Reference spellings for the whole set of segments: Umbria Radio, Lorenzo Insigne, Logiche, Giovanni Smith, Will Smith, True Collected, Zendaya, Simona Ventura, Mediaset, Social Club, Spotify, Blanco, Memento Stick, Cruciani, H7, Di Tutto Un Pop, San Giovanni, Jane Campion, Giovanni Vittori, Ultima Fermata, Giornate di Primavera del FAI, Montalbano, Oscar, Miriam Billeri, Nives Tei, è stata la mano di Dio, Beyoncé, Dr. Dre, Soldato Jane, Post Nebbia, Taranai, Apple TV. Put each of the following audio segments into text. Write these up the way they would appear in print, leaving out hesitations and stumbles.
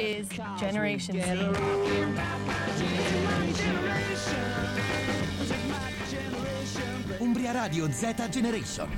is Generation Z. Umbria Radio Z Generation.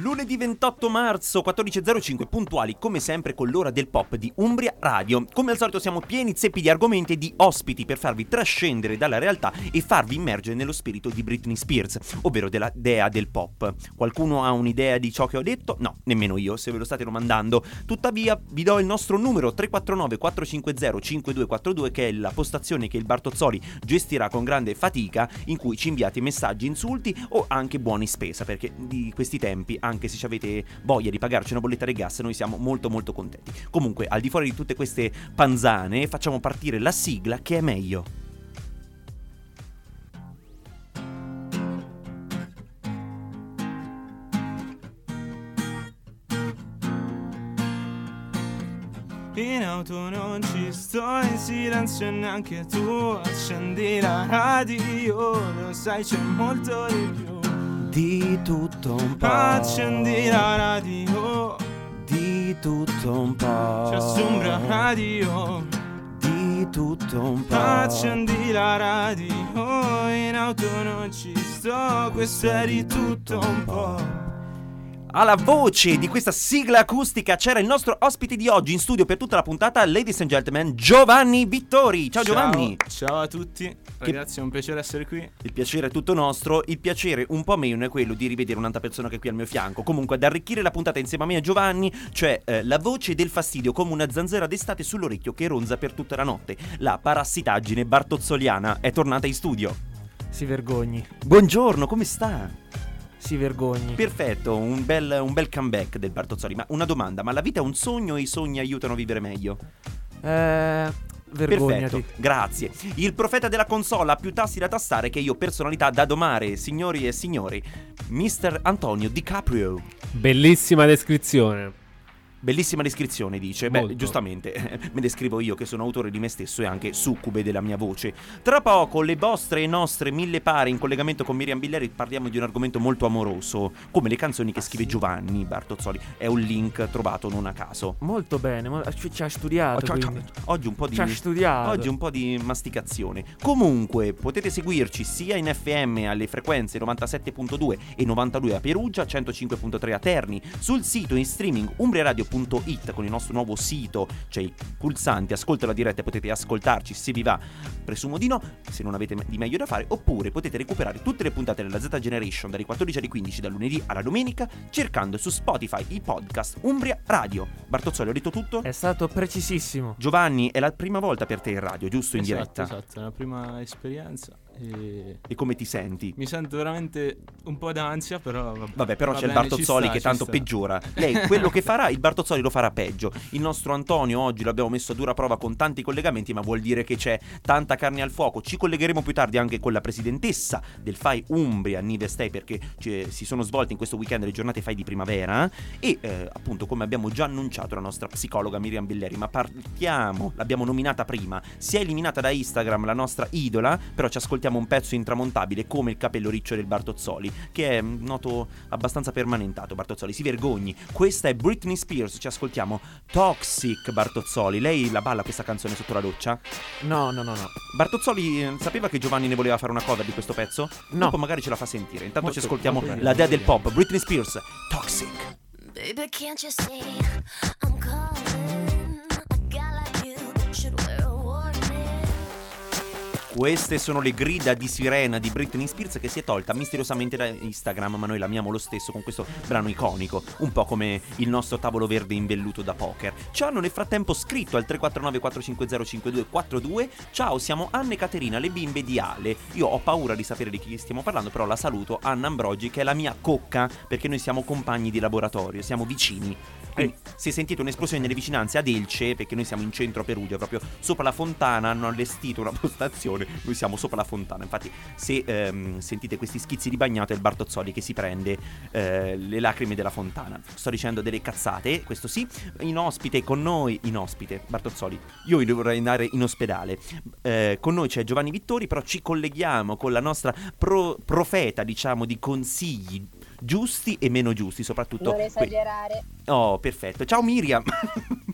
Lunedì 28 marzo 14.05 puntuali come sempre con l'ora del pop di Umbria Radio. Come al solito siamo pieni zeppi di argomenti e di ospiti per farvi trascendere dalla realtà e farvi immergere nello spirito di Britney Spears, ovvero della dea del pop. Qualcuno ha un'idea di ciò che ho detto? No, nemmeno io, se ve lo state domandando. Tuttavia vi do il nostro numero 349 450 5242 che è la postazione che il Bartozzoli gestirà con grande fatica, in cui ci inviate messaggi, insulti o anche buoni spesa, perché di questi tempi, anche se ci avete voglia di pagarci una bolletta di gas, noi siamo molto molto contenti. Comunque, al di fuori di tutte queste panzane, facciamo partire la sigla che è meglio. In auto non ci sto, in silenzio neanche tu. Accendi la radio, lo sai c'è molto di più. Di tutto un po'. Accendi la radio. Di tutto un po'. C'è su Umbria Radio. Di tutto un po'. Accendi la radio, in auto non ci sto. Questo è di tutto un po'. Alla voce di questa sigla acustica c'era il nostro ospite di oggi in studio per tutta la puntata, ladies and gentlemen, Giovanni Vittori. Ciao Giovanni. Ciao a tutti, ragazzi, è un piacere essere qui. Il piacere è tutto nostro, il piacere un po' meno è quello di rivedere un'altra persona che è qui al mio fianco. Comunque ad arricchire la puntata insieme a me e Giovanni c'è la voce del fastidio come una zanzara d'estate sull'orecchio che ronza per tutta la notte. La parassitaggine bartozzoliana è tornata in studio. Si vergogni. Buongiorno, come sta? Si vergogni. Perfetto, un bel comeback del Bartozzoli. Ma una domanda, ma la vita è un sogno e i sogni aiutano a vivere meglio? Vergognati. Perfetto, grazie. Il profeta della console ha più tasti da tastare che io personalità da domare, signori e signori, Mr. Antonio DiCaprio. Bellissima descrizione. Bellissima descrizione, dice. Molto. Beh, giustamente, me descrivo io che sono autore di me stesso e anche succube della mia voce. Tra poco le vostre e nostre mille pare in collegamento con Miriam Billeri. Parliamo di un argomento molto amoroso, come le canzoni che scrive Giovanni Bartozzoli. È un link trovato non a caso. Molto bene, ci ha studiato. Oggi un po' di masticazione. Comunque, potete seguirci sia in FM alle frequenze 97.2 e 92 a Perugia, 105.3 a Terni, sul sito in streaming umbriaradio.it con il nostro nuovo sito, c'è il pulsante ascolta la diretta, potete ascoltarci se vi va, presumo di no, se non avete di meglio da fare, oppure potete recuperare tutte le puntate della Z Generation dalle 14 alle 15 dal lunedì alla domenica cercando su Spotify i podcast Umbria Radio. Bartozzoli, ho detto tutto? È stato precisissimo. Giovanni, è la prima volta per te in radio, giusto? In diretta? Esatto, è la prima esperienza. E come ti senti? Mi sento veramente un po' d'ansia, però vabbè, però va c'è bene, il Bartozzoli sta, che tanto sta. Peggiora. Lei quello che farà, il Bartozzoli lo farà peggio. Il nostro Antonio oggi l'abbiamo messo a dura prova con tanti collegamenti, ma vuol dire che c'è tanta carne al fuoco. Ci collegheremo più tardi anche con la presidentessa del FAI Umbria, Nives Tei, perché si sono svolte in questo weekend le giornate FAI di primavera e appunto, come abbiamo già annunciato, la nostra psicologa Miriam Billeri. Ma partiamo, l'abbiamo nominata prima, si è eliminata da Instagram la nostra idola, però ci ascoltiamo un pezzo intramontabile come il capello riccio del Bartozzoli, che è noto abbastanza permanentato. Bartozzoli, si vergogni. Questa è Britney Spears, ci ascoltiamo Toxic. Bartozzoli, lei la balla questa canzone sotto la doccia? No. Bartozzoli sapeva che Giovanni ne voleva fare una cover di questo pezzo? No. Dopo magari ce la fa sentire. Intanto molto, ci ascoltiamo la dea del pop, Britney Spears, Toxic. Baby, can't you see I'm calling? A guy like you should wear. Queste sono le grida di sirena di Britney Spears, che si è tolta misteriosamente da Instagram, ma noi l'amiamo lo stesso con questo brano iconico, un po' come il nostro tavolo verde in velluto da poker. Ci hanno nel frattempo scritto al 349-450-5242. Ciao, siamo Anna e Caterina, le bimbe di Ale. Io ho paura di sapere di chi stiamo parlando, però la saluto, Anna Ambrogi, che è la mia cocca, perché noi siamo compagni di laboratorio, siamo vicini. Quindi, se sentite un'esplosione nelle vicinanze ad Elce, perché noi siamo in centro a Perugia, proprio sopra la fontana, hanno allestito una postazione. Noi siamo sopra la fontana. Infatti, se sentite questi schizzi di bagnato, è il Bartozzoli che si prende le lacrime della fontana. Sto dicendo delle cazzate, questo sì. In ospite con noi, Bartozzoli, io dovrei andare in ospedale. Con noi c'è Giovanni Vittori, però ci colleghiamo con la nostra profeta, diciamo, di consigli giusti e meno giusti, soprattutto. Non esagerare. Oh, perfetto. Ciao Miriam.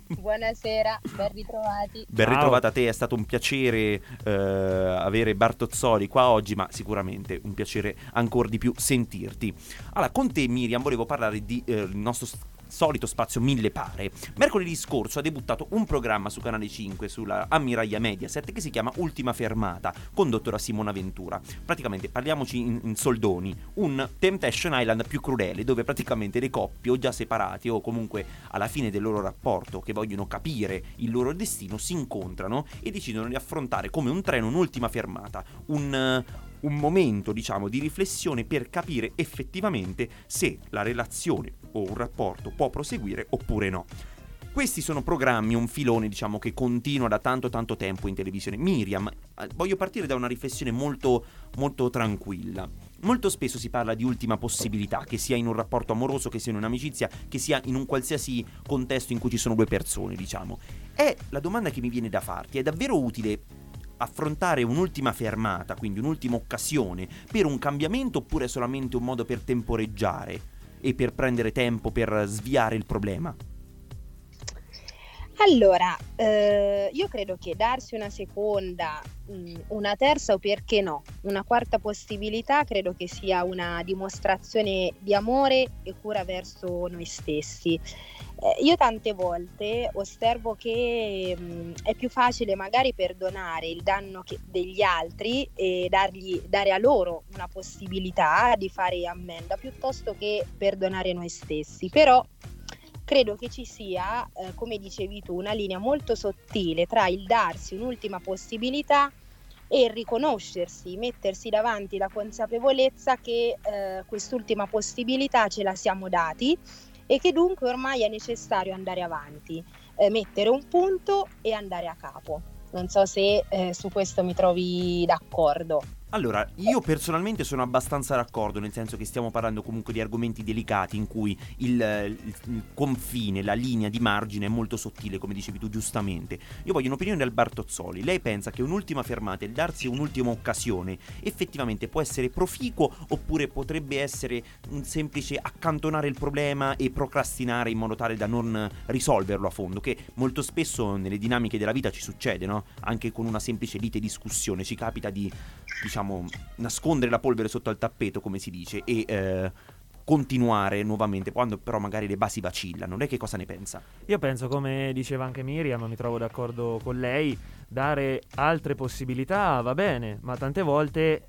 Buonasera, ben ritrovati. Ben ritrovata a te, è stato un piacere avere Bartozzoli qua oggi, ma sicuramente un piacere ancora di più sentirti. Allora, con te Miriam volevo parlare di il nostro solito spazio Mille Pare. Mercoledì scorso ha debuttato un programma su Canale 5 sulla ammiraglia Mediaset che si chiama Ultima Fermata, condotto da Simona Ventura. Praticamente, parliamoci in soldoni, un Temptation Island più crudele, dove praticamente le coppie o già separate o comunque alla fine del loro rapporto che vogliono capire il loro destino si incontrano e decidono di affrontare come un treno un'ultima fermata, un momento, diciamo, di riflessione per capire effettivamente se la relazione o un rapporto può proseguire oppure no. Questi sono programmi, un filone, diciamo, che continua da tanto tempo in televisione. Miriam, voglio partire da una riflessione molto, molto tranquilla. Molto spesso si parla di ultima possibilità, che sia in un rapporto amoroso, che sia in un'amicizia, che sia in un qualsiasi contesto in cui ci sono due persone, diciamo. E la domanda che mi viene da farti è: davvero utile affrontare un'ultima fermata, quindi un'ultima occasione per un cambiamento, oppure solamente un modo per temporeggiare e per prendere tempo per sviare il problema? Allora, io credo che darsi una seconda, una terza o perché no, una quarta possibilità, credo che sia una dimostrazione di amore e cura verso noi stessi. Io tante volte osservo che è più facile magari perdonare il danno degli altri e dare a loro una possibilità di fare ammenda, piuttosto che perdonare noi stessi. Però credo che ci sia, come dicevi tu, una linea molto sottile tra il darsi un'ultima possibilità e il riconoscersi, mettersi davanti la consapevolezza che quest'ultima possibilità ce la siamo dati e che dunque ormai è necessario andare avanti, mettere un punto e andare a capo. Non so se su questo mi trovi d'accordo. Allora, io personalmente sono abbastanza d'accordo, nel senso che stiamo parlando comunque di argomenti delicati in cui il confine, la linea di margine è molto sottile, come dicevi tu giustamente. Io voglio un'opinione del Bartozzoli. Lei pensa che un'ultima fermata e il darsi un'ultima occasione effettivamente può essere proficuo, oppure potrebbe essere un semplice accantonare il problema e procrastinare in modo tale da non risolverlo a fondo, che molto spesso nelle dinamiche della vita ci succede, no? Anche con una semplice lite e discussione ci capita di, diciamo, nascondere la polvere sotto al tappeto, come si dice, e continuare nuovamente quando però magari le basi vacillano. Lei che cosa ne pensa? Io penso, come diceva anche Miriam, mi trovo d'accordo con lei. Dare altre possibilità va bene, ma tante volte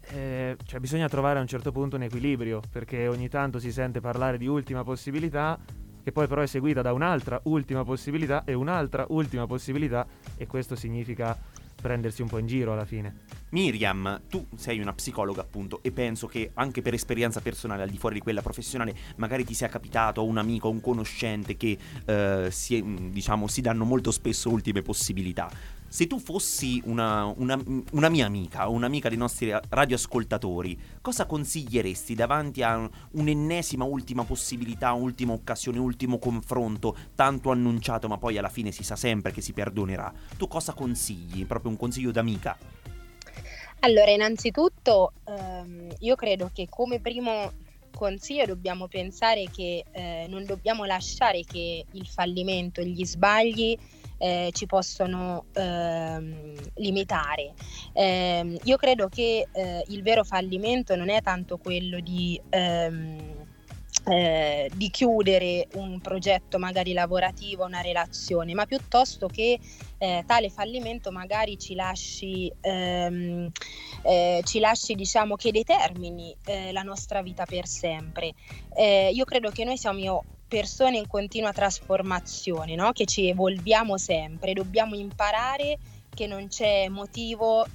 bisogna trovare a un certo punto un equilibrio, perché ogni tanto si sente parlare di ultima possibilità che poi però è seguita da un'altra ultima possibilità e un'altra ultima possibilità, e questo significa prendersi un po' in giro alla fine. Miriam, tu sei una psicologa, appunto, e penso che anche per esperienza personale, al di fuori di quella professionale, magari ti sia capitato un amico o un conoscente che si danno molto spesso ultime possibilità. Se tu fossi una mia amica o un'amica dei nostri radioascoltatori, cosa consiglieresti davanti a un'ennesima ultima possibilità, ultima occasione, ultimo confronto tanto annunciato, ma poi alla fine si sa sempre che si perdonerà? Tu cosa consigli? Proprio un consiglio d'amica. Allora, innanzitutto io credo che come primo consiglio dobbiamo pensare che non dobbiamo lasciare che il fallimento e gli sbagli ci possono limitare. Io credo che il vero fallimento non è tanto quello di chiudere un progetto magari lavorativo, una relazione, ma piuttosto che tale fallimento magari ci lasci, diciamo, che determini la nostra vita per sempre. Io credo che noi siamo persone in continua trasformazione, no? Che ci evolviamo sempre, dobbiamo imparare che non c'è motivo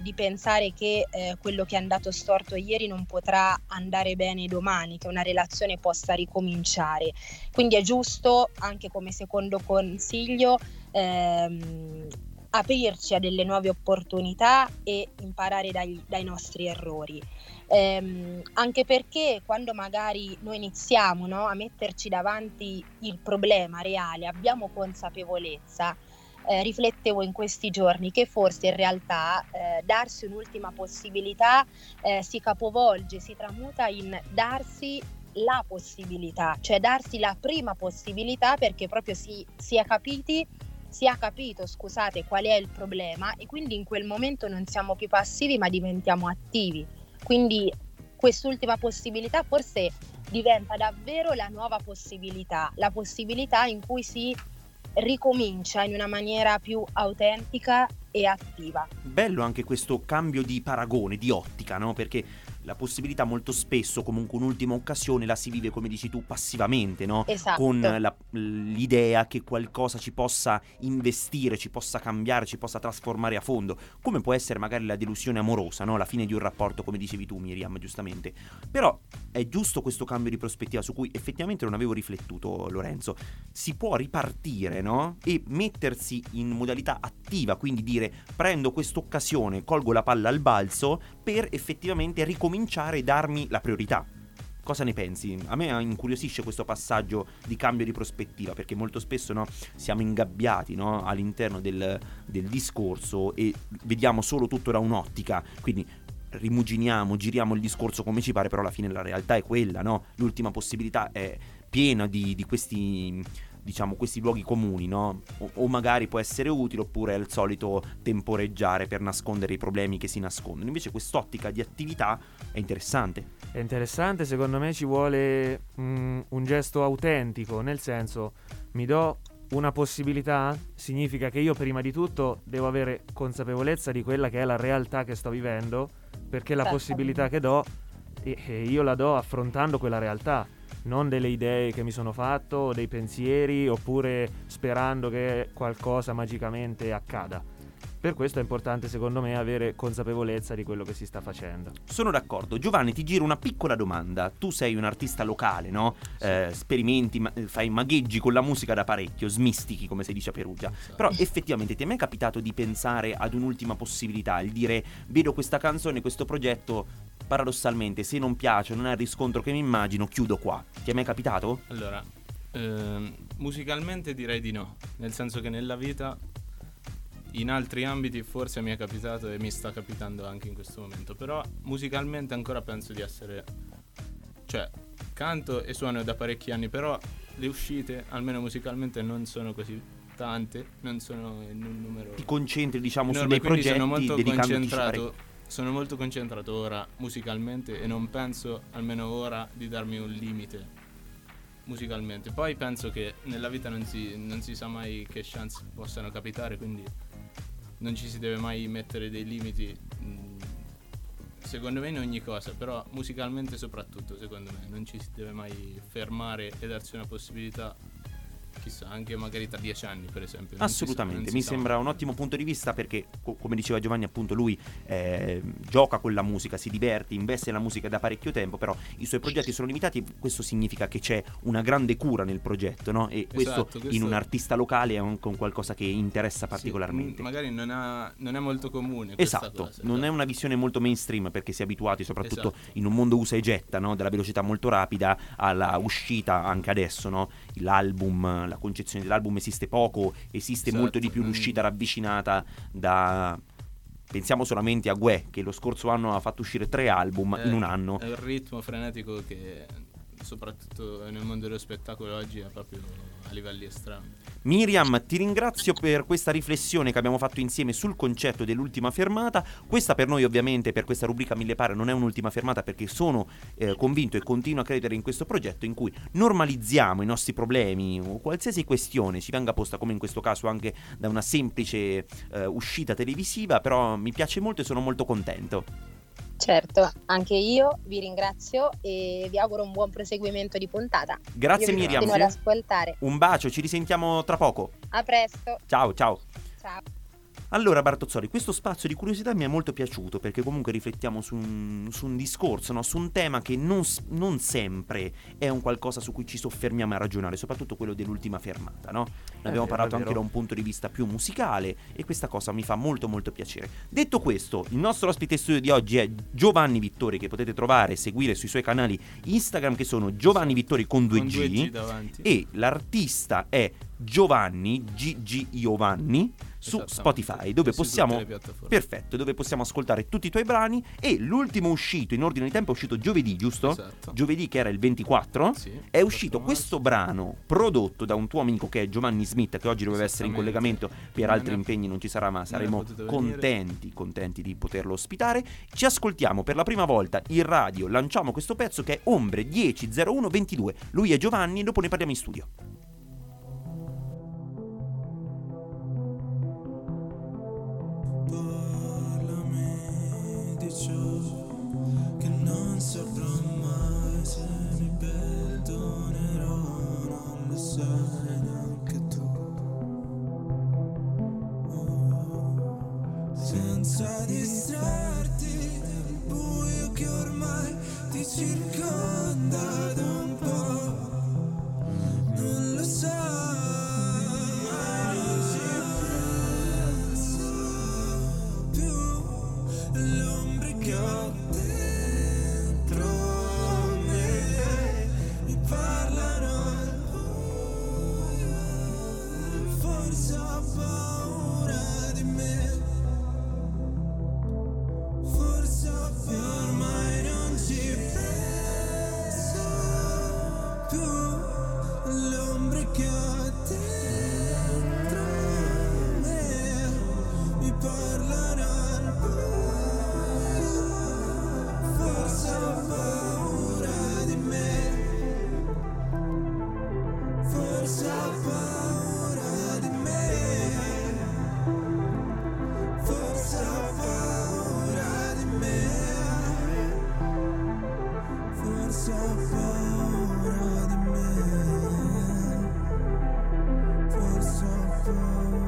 di pensare che quello che è andato storto ieri non potrà andare bene domani, che una relazione possa ricominciare. Quindi è giusto, anche come secondo consiglio, aprirci a delle nuove opportunità e imparare dai nostri errori. Anche perché quando magari noi iniziamo, no, a metterci davanti il problema reale, abbiamo consapevolezza. Riflettevo in questi giorni che forse in realtà darsi un'ultima possibilità si capovolge, si tramuta in darsi la possibilità, cioè darsi la prima possibilità, perché proprio si è capito qual è il problema, e quindi in quel momento non siamo più passivi ma diventiamo attivi. Quindi quest'ultima possibilità forse diventa davvero la nuova possibilità, la possibilità in cui si ricomincia in una maniera più autentica e attiva. Bello anche questo cambio di paragone, di ottica, no? Perché la possibilità molto spesso, comunque un'ultima occasione, la si vive, come dici tu, passivamente, no? Esatto. Con l'idea che qualcosa ci possa investire, ci possa cambiare, ci possa trasformare a fondo, come può essere magari la delusione amorosa, no? La fine di un rapporto, come dicevi tu, Miriam, giustamente. Però è giusto questo cambio di prospettiva, su cui effettivamente non avevo riflettuto, Lorenzo. Si può ripartire, no? E mettersi in modalità attiva, quindi dire prendo quest'occasione, colgo la palla al balzo per effettivamente ricominciare e darmi la priorità. Cosa ne pensi? A me incuriosisce questo passaggio di cambio di prospettiva, perché molto spesso, no, siamo ingabbiati, no, all'interno del discorso, e vediamo solo tutto da un'ottica, quindi rimuginiamo, giriamo il discorso come ci pare, però alla fine la realtà è quella, no? L'ultima possibilità è piena di questi, diciamo, questi luoghi comuni, no? O magari può essere utile, oppure è il solito temporeggiare per nascondere i problemi che si nascondono. Invece quest'ottica di attività è interessante. È interessante, secondo me ci vuole un gesto autentico, nel senso, mi do una possibilità, significa che io prima di tutto devo avere consapevolezza di quella che è la realtà che sto vivendo, perché la possibilità che do, io la do affrontando quella realtà. Non delle idee che mi sono fatto, o dei pensieri, oppure sperando che qualcosa magicamente accada. Per questo è importante, secondo me, avere consapevolezza di quello che si sta facendo. Sono d'accordo. Giovanni, ti giro una piccola domanda. Tu sei un artista locale, no? Sì. Sperimenti, fai magheggi con la musica da parecchio, smistichi, come si dice a Perugia. Sì. Però effettivamente ti è mai capitato di pensare ad un'ultima possibilità? Il dire, vedo questa canzone, questo progetto, paradossalmente, se non piace, non ha il riscontro che mi immagino, chiudo qua. Ti è mai capitato? Allora, musicalmente direi di no. Nel senso che nella vita, in altri ambiti forse mi è capitato e mi sta capitando anche in questo momento, però musicalmente ancora penso di essere, cioè canto e suono da parecchi anni, però le uscite, almeno musicalmente, non sono così tante, non sono in un numero. Ti concentri, diciamo, su dei progetti, sono molto concentrato. Sono molto concentrato ora musicalmente e non penso, almeno ora, di darmi un limite musicalmente. Poi penso che nella vita non si sa mai che chance possano capitare, quindi non ci si deve mai mettere dei limiti, secondo me, in ogni cosa, però musicalmente soprattutto, secondo me, non ci si deve mai fermare e darsi una possibilità, chissà, anche magari tra 10 anni, per esempio. Assolutamente, mi sembra un ottimo punto di vista, perché come diceva Giovanni, appunto, lui gioca con la musica, si diverte, investe nella musica da parecchio tempo, però i suoi progetti sono limitati, e questo significa che c'è una grande cura nel progetto, no? E esatto, questo in un artista locale è anche un qualcosa che interessa particolarmente. Sì, magari non è molto comune. Esatto, cosa, non è una visione molto mainstream, perché si è abituati soprattutto in un mondo usa e getta, no? Della velocità molto rapida alla uscita, anche adesso, no? L'album, la concezione dell'album esiste poco, esiste molto di più l'uscita ravvicinata da... Pensiamo solamente a Guè, che lo scorso anno ha fatto uscire 3 album in un anno. È un ritmo frenetico che soprattutto nel mondo dello spettacolo oggi è proprio a livelli estremi. Miriam, ti ringrazio per questa riflessione che abbiamo fatto insieme sul concetto dell'ultima fermata. Questa per noi, ovviamente, per questa rubrica Mille Pare, non è un'ultima fermata, perché sono convinto e continuo a credere in questo progetto in cui normalizziamo i nostri problemi o qualsiasi questione ci venga posta, come in questo caso anche da una semplice uscita televisiva. Però mi piace molto e sono molto contento. Certo, anche io vi ringrazio e vi auguro un buon proseguimento di puntata. Grazie Miriam. Continuo ad ascoltare. Un bacio, ci risentiamo tra poco. A presto. Ciao, ciao. Ciao. Allora Bartozzoli, questo spazio di curiosità mi è molto piaciuto, perché comunque riflettiamo su un discorso, no? Su un tema che non sempre è un qualcosa su cui ci soffermiamo a ragionare, soprattutto quello dell'ultima fermata, no? Ne abbiamo parlato anche da un punto di vista più musicale, e questa cosa mi fa molto molto piacere. Detto questo, il nostro ospite studio di oggi è Giovanni Vittori, che potete trovare e seguire sui suoi canali Instagram, che sono Giovanni Vittori con 2G, e l'artista è Giovanni Giovanni su Spotify, dove possiamo, perfetto, dove possiamo ascoltare tutti i tuoi brani. E l'ultimo uscito in ordine di tempo è uscito giovedì, giusto? Esatto. Giovedì, che era il 24, sì, è uscito questo brano prodotto da un tuo amico che è Giovanni Smith, che oggi doveva essere in collegamento per altri impegni, non ci sarà, ma saremo contenti di poterlo ospitare. Ci ascoltiamo per la prima volta in radio, lanciamo questo pezzo che è Ombre 100122. Lui è Giovanni, dopo ne parliamo in studio. Parlami di ciò che non saprò mai, se mi perdonerò, non lo sai neanche tu. Senza distrarti del buio che ormai ti circonda da un po', non lo sai. L'ombre che ho dentro me mi parlano al buio, forse ho paura di me, forse ormai non ci penso più. L'ombre che ho dentro me mi parlano al buio, forse ho paura di me, forse ho paura di me, forse ho paura di me, forse ho paura di me, forse ho paura di me.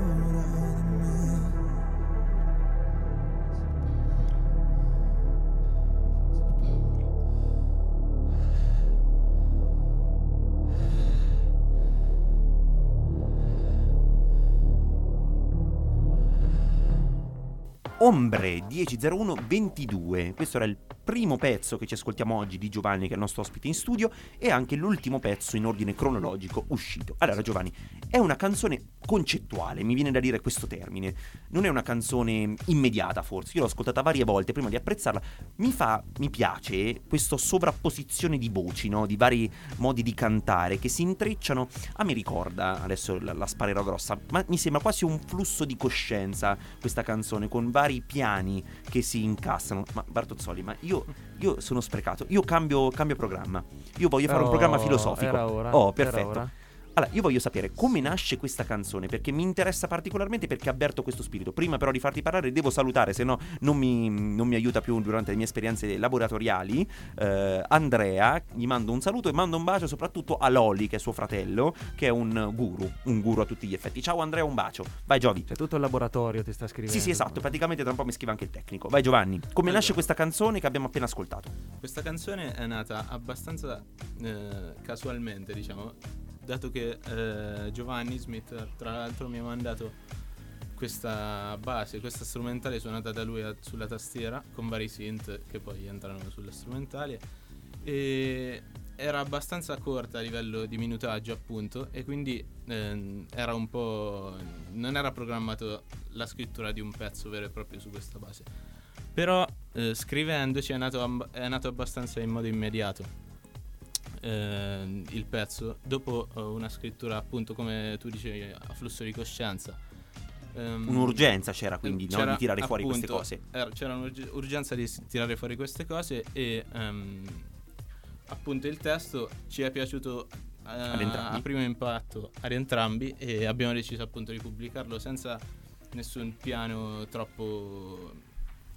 Ombre 100122, questo era il primo pezzo che ci ascoltiamo oggi di Giovanni, che è il nostro ospite in studio, e anche l'ultimo pezzo in ordine cronologico uscito. Allora Giovanni, è una canzone concettuale, mi viene da dire questo termine, non è una canzone immediata forse, io l'ho ascoltata varie volte prima di apprezzarla, mi piace questa sovrapposizione di voci, no? Di vari modi di cantare che si intrecciano, mi ricorda, adesso la sparerò grossa, ma mi sembra quasi un flusso di coscienza questa canzone, con vari piani che si incassano. Ma Bartozzoli, ma io sono sprecato, io cambio programma, io voglio fare un programma filosofico. Era ora, perfetto, era ora. Allora, io voglio sapere come nasce questa canzone, perché mi interessa particolarmente, perché avverto questo spirito. Prima però di farti parlare devo salutare, se no non mi aiuta più durante le mie esperienze laboratoriali, Andrea, gli mando un saluto e mando un bacio soprattutto a Loli, che è suo fratello, che è un guru a tutti gli effetti. Ciao Andrea, un bacio. Vai Giovi. Cioè tutto il laboratorio ti sta scrivendo. Sì, esatto, praticamente tra un po' mi scrive anche il tecnico. Vai Giovanni, come nasce questa canzone che abbiamo appena ascoltato? Questa canzone è nata abbastanza casualmente, diciamo, dato che Giovanni Smith tra l'altro mi ha mandato questa base, questa strumentale suonata da lui sulla tastiera con vari synth che poi entrano sulla strumentale, e era abbastanza corta a livello di minutaggio appunto, e quindi era un po', non era programmato la scrittura di un pezzo vero e proprio su questa base, però scrivendoci è nato abbastanza in modo immediato il pezzo, dopo una scrittura appunto come tu dicevi a flusso di coscienza, un'urgenza c'era quindi, c'era, no? Di tirare fuori queste cose, c'era un'urgenza di tirare fuori queste cose, e appunto il testo ci è piaciuto a primo impatto ad entrambi, e abbiamo deciso appunto di pubblicarlo senza nessun piano troppo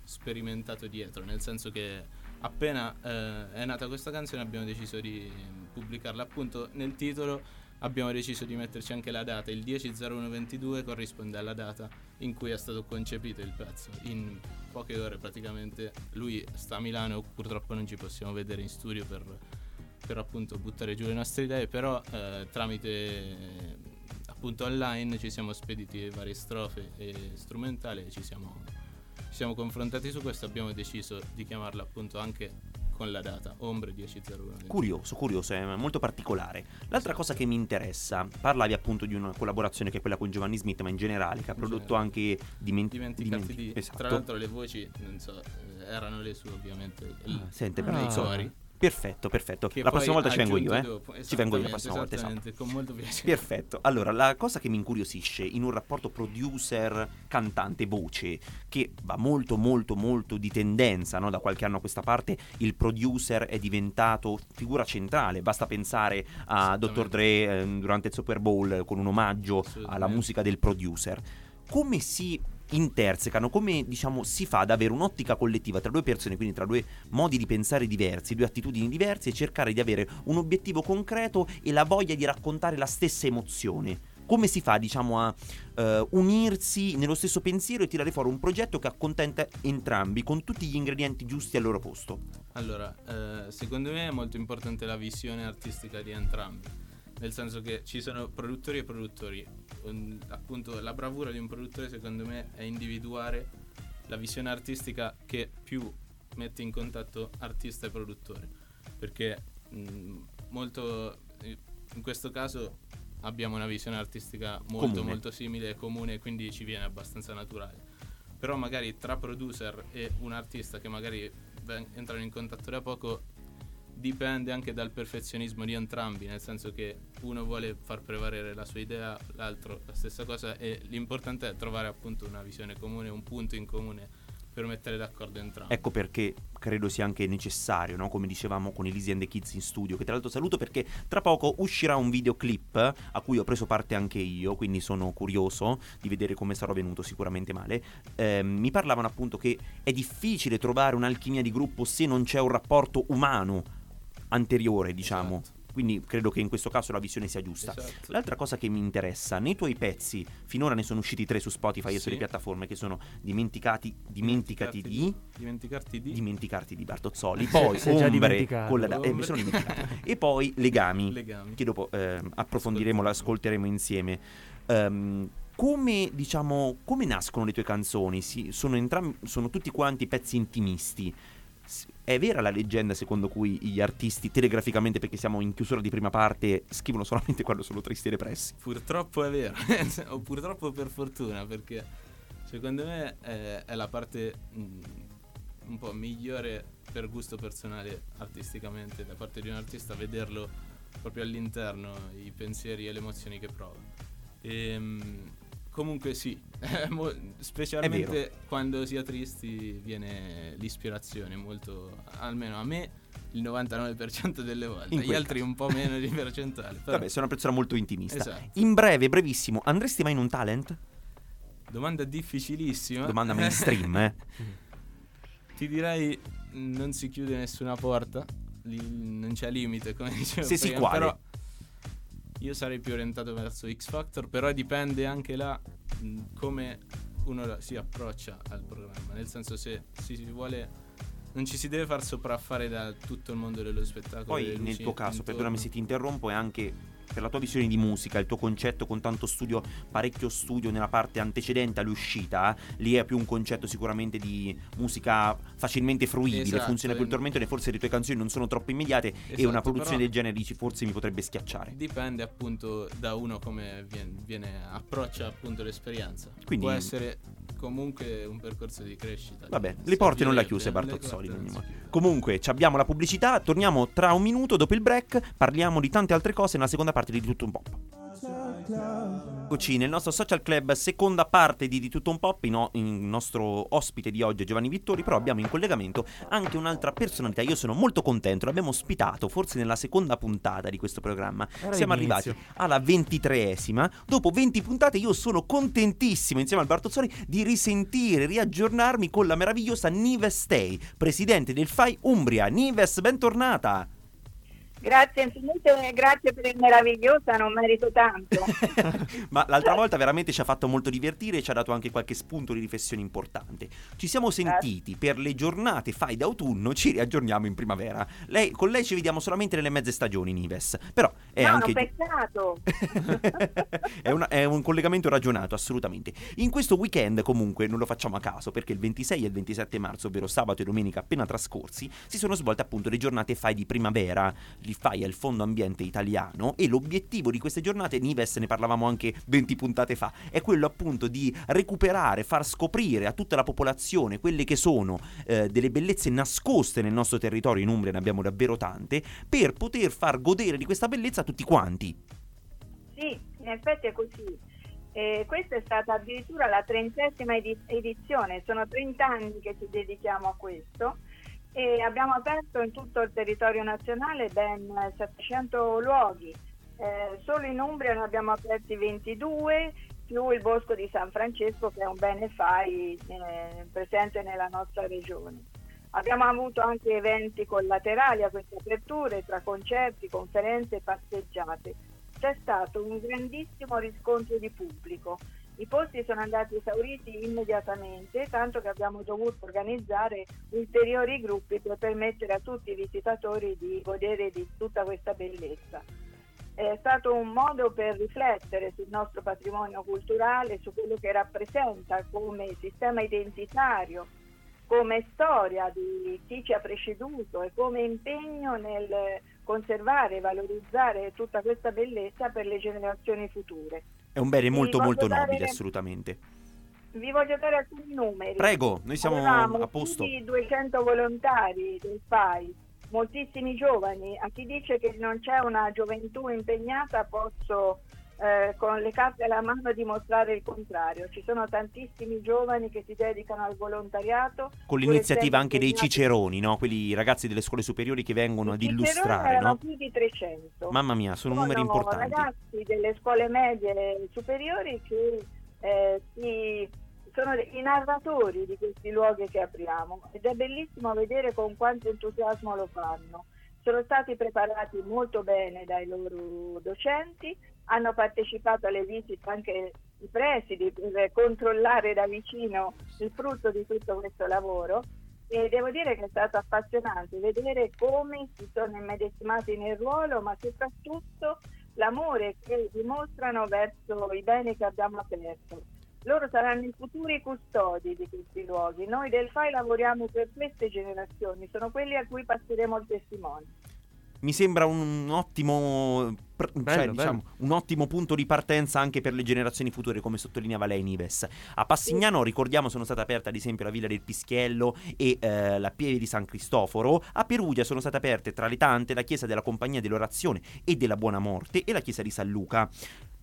sperimentato dietro, nel senso che appena è nata questa canzone abbiamo deciso di pubblicarla. Appunto nel titolo abbiamo deciso di metterci anche la data, il 10/01/22 corrisponde alla data in cui è stato concepito il pezzo. In poche ore praticamente, lui sta a Milano, purtroppo non ci possiamo vedere in studio per appunto buttare giù le nostre idee, però tramite appunto online ci siamo spediti varie strofe e strumentale e ci siamo confrontati su questo, abbiamo deciso di chiamarla appunto anche con la data Ombre 100122. Curioso, è molto particolare. L'altra cosa che mi interessa, parlavi appunto di una collaborazione che è quella con Giovanni Smith, ma in generale che ha prodotto anche Dimenticarti di. Esatto. Tra l'altro le voci, non so, erano le sue ovviamente. Sente per i cori. Perfetto. Che la prossima volta ci vengo io, Ci vengo io la prossima volta, esatto. Con molto piacere. Perfetto. Allora, la cosa che mi incuriosisce in un rapporto producer, cantante, voce, che va molto di tendenza, no? Da qualche anno a questa parte il producer è diventato figura centrale. Basta pensare a Dr. Dre durante il Super Bowl con un omaggio alla musica del producer. Come si intersecano, come diciamo si fa ad avere un'ottica collettiva tra due persone, quindi tra due modi di pensare diversi, due attitudini diverse, e cercare di avere un obiettivo concreto e la voglia di raccontare la stessa emozione? Come si fa, diciamo, a unirsi nello stesso pensiero e tirare fuori un progetto che accontenta entrambi con tutti gli ingredienti giusti al loro posto? Allora, secondo me è molto importante la visione artistica di entrambi, nel senso che ci sono produttori e produttori. Appunto, la bravura di un produttore secondo me è individuare la visione artistica che più mette in contatto artista e produttore, perché molto in questo caso abbiamo una visione artistica molto simile e comune, quindi ci viene abbastanza naturale. Però magari tra producer e un artista che magari entrano in contatto da poco dipende anche dal perfezionismo di entrambi, nel senso che uno vuole far prevalere la sua idea, l'altro la stessa cosa, e l'importante è trovare appunto una visione comune, un punto in comune per mettere d'accordo entrambi. Ecco perché credo sia anche necessario, no? Come dicevamo con Elise and the Kids in studio, che tra l'altro saluto perché tra poco uscirà un videoclip a cui ho preso parte anche io, quindi sono curioso di vedere come sarò venuto sicuramente male. Mi parlavano appunto che è difficile trovare un'alchimia di gruppo se non c'è un rapporto umano anteriore, diciamo, esatto. Quindi credo che in questo caso la visione sia giusta, esatto. L'altra cosa che mi interessa, nei tuoi pezzi finora ne sono usciti 3 su Spotify, sì, e sulle piattaforme, che sono Dimenticarti di Bartozzoli, poi Ombre con la mi sono dimenticato e poi Legami, che dopo approfondiremo, l'ascolteremo insieme. Come nascono le tue canzoni? Sono tutti quanti pezzi intimisti. È vera la leggenda secondo cui gli artisti, telegraficamente, perché siamo in chiusura di prima parte, scrivono solamente quando sono tristi e depressi? Purtroppo è vero, o purtroppo per fortuna, perché secondo me è la parte un po' migliore per gusto personale artisticamente da parte di un artista, vederlo proprio all'interno, i pensieri e le emozioni che prova. Comunque sì, specialmente quando si è tristi viene l'ispirazione molto, almeno a me, il 99% delle volte, gli altri un po' meno di percentuale. Però... Vabbè, sei una persona molto intimista. Esatto. In breve, brevissimo, andresti mai in un talent? Domanda difficilissima. Domanda mainstream, Ti direi, non si chiude nessuna porta, non c'è limite, come dicevo prima. Però... Io sarei più orientato verso X Factor, però dipende anche là come uno si approccia al programma, nel senso se si vuole, non ci si deve far sopraffare da tutto il mondo dello spettacolo. Poi nel tuo caso, perdonami se ti interrompo, è anche per la tua visione di musica, il tuo concetto con tanto studio, parecchio studio nella parte antecedente all'uscita, lì è più un concetto sicuramente di musica facilmente fruibile, esatto, funziona più il tormento, forse le tue canzoni non sono troppo immediate, esatto, e una produzione del genere dici forse mi potrebbe schiacciare. Dipende appunto da uno come approccia appunto l'esperienza. Quindi può essere comunque un percorso di crescita. Vabbè, le porte non le ha chiuse Bartozzoli. Comunque ci abbiamo la pubblicità, torniamo tra un minuto dopo il break, parliamo di tante altre cose nella seconda parte di Tutto un Pop. Eccoci nel nostro Social Club, seconda parte di Tutto un Pop. Il nostro ospite di oggi è Giovanni Vittori, però abbiamo in collegamento anche un'altra personalità. Io sono molto contento, l'abbiamo ospitato forse nella seconda puntata di questo programma. Siamo arrivati alla 23esima, dopo 20 puntate io sono contentissimo, insieme al Bartozzoli, di riaggiornarmi con la meravigliosa Nives Tei, presidente del FAI Umbria. Nives, bentornata! Grazie infinite, grazie per il meravigliosa, non merito tanto. Ma l'altra volta veramente ci ha fatto molto divertire e ci ha dato anche qualche spunto di riflessione importante. Ci siamo sentiti per le giornate FAI d'autunno, ci riaggiorniamo in primavera. Con lei ci vediamo solamente nelle mezze stagioni, Nives. Però è no, anche... peccato. È un collegamento ragionato, assolutamente. In questo weekend comunque non lo facciamo a caso, perché il 26 e il 27 marzo, ovvero sabato e domenica appena trascorsi, si sono svolte appunto le giornate FAI di primavera. Il FAI è il Fondo Ambiente Italiano, e l'obiettivo di queste giornate, Nives, ne parlavamo anche 20 puntate fa, è quello appunto di recuperare, far scoprire a tutta la popolazione quelle che sono delle bellezze nascoste nel nostro territorio. In Umbria ne abbiamo davvero tante, per poter far godere di questa bellezza a tutti quanti. Sì, in effetti è così. Questa è stata addirittura la 30ª edizione, sono 30 anni che ci dedichiamo a questo, e abbiamo aperto in tutto il territorio nazionale ben 700 luoghi. Solo in Umbria ne abbiamo aperti 22, più il Bosco di San Francesco, che è un benefai presente nella nostra regione. Abbiamo avuto anche eventi collaterali a queste aperture, tra concerti, conferenze e passeggiate. C'è stato un grandissimo riscontro di pubblico, i posti sono andati esauriti immediatamente, tanto che abbiamo dovuto organizzare ulteriori gruppi per permettere a tutti i visitatori di godere di tutta questa bellezza. È stato un modo per riflettere sul nostro patrimonio culturale, su quello che rappresenta come sistema identitario, come storia di chi ci ha preceduto e come impegno nel conservare e valorizzare tutta questa bellezza per le generazioni future. È un bene molto molto nobile, assolutamente. Vi voglio dare alcuni numeri. Prego, noi siamo a posto. Più di 200 volontari del FAI, moltissimi giovani. A chi dice che non c'è una gioventù impegnata posso con le carte alla mano dimostrare il contrario. Ci sono tantissimi giovani che si dedicano al volontariato, con l'iniziativa anche dei ciceroni, no? Quelli ragazzi delle scuole superiori che vengono ad illustrare, erano più di 300. Mamma mia, sono numeri importanti. Ragazzi delle scuole medie superiori che sono i narratori di questi luoghi che apriamo, ed è bellissimo vedere con quanto entusiasmo lo fanno. Sono stati preparati molto bene dai loro docenti, hanno partecipato alle visite anche i presidi per controllare da vicino il frutto di tutto questo lavoro, e devo dire che è stato appassionante vedere come si sono immedesimati nel ruolo, ma soprattutto l'amore che dimostrano verso i beni che abbiamo aperto. Loro saranno i futuri custodi di questi luoghi. Noi del FAI lavoriamo per queste generazioni, sono quelli a cui passeremo il testimone. Mi sembra un ottimo, bello. Diciamo, un ottimo punto di partenza anche per le generazioni future, come sottolineava lei, Nives. A Passignano, ricordiamo, sono stata aperta ad esempio la Villa del Pischiello e la Pieve di San Cristoforo. A Perugia sono state aperte, tra le tante, la chiesa della Compagnia dell'Orazione e della Buona Morte e la chiesa di San Luca.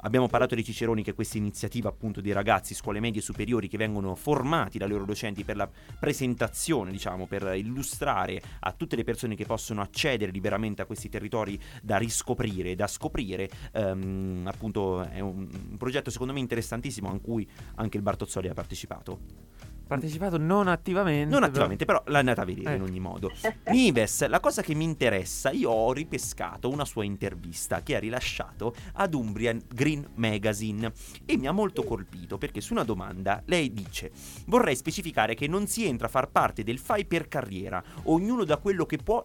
Abbiamo parlato di Ciceroni, che è questa iniziativa appunto dei ragazzi, scuole medie e superiori, che vengono formati dai loro docenti per la presentazione, diciamo, per illustrare a tutte le persone che possono accedere liberamente a questi territori da riscoprire, da scoprire. Appunto è un progetto secondo me interessantissimo, a cui anche il Bartozzoli ha partecipato non attivamente però l'è andata a vedere . In ogni modo, Nives, la cosa che mi interessa, io ho ripescato una sua intervista che ha rilasciato ad Umbria Green Magazine e mi ha molto colpito, perché su una domanda lei dice: vorrei specificare che non si entra a far parte del FAI per carriera, ognuno da quello che può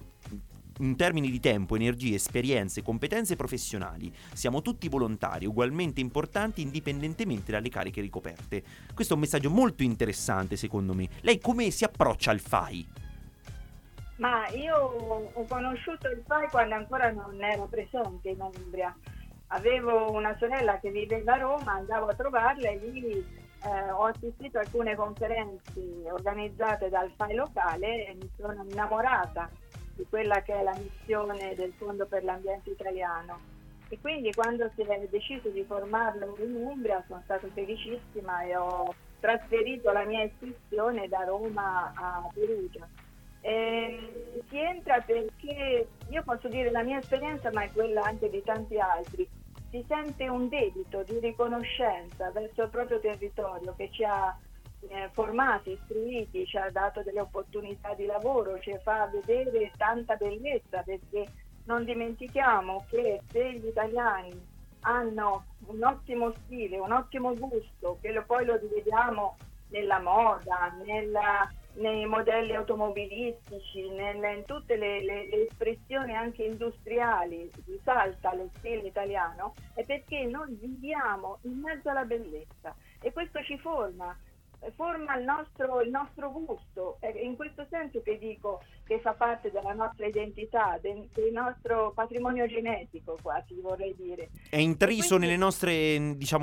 in termini di tempo, energie, esperienze, competenze professionali. Siamo tutti volontari, ugualmente importanti, indipendentemente dalle cariche ricoperte. Questo è un messaggio molto interessante, secondo me. Lei come si approccia al FAI? Ma io ho conosciuto il FAI quando ancora non ero presente in Umbria. Avevo una sorella che viveva a Roma, andavo a trovarla e lì ho assistito a alcune conferenze organizzate dal FAI locale e mi sono innamorata di quella che è la missione del Fondo per l'Ambiente Italiano, e quindi quando si è deciso di formarlo in Umbria sono stata felicissima e ho trasferito la mia iscrizione da Roma a Perugia. Si entra perché, io posso dire la mia esperienza, ma è quella anche di tanti altri, si sente un debito di riconoscenza verso il proprio territorio che ci ha formati, istruiti, ci ha dato delle opportunità di lavoro, ci fa vedere tanta bellezza, perché non dimentichiamo che se gli italiani hanno un ottimo stile, un ottimo gusto, che poi lo rivediamo nella moda, nella nei modelli automobilistici, in tutte le espressioni anche industriali, risalta lo stile italiano, è perché noi viviamo in mezzo alla bellezza e questo ci forma il nostro gusto. È in questo senso che dico che fa parte della nostra identità, del nostro patrimonio genetico, quasi vorrei dire. È intriso quindi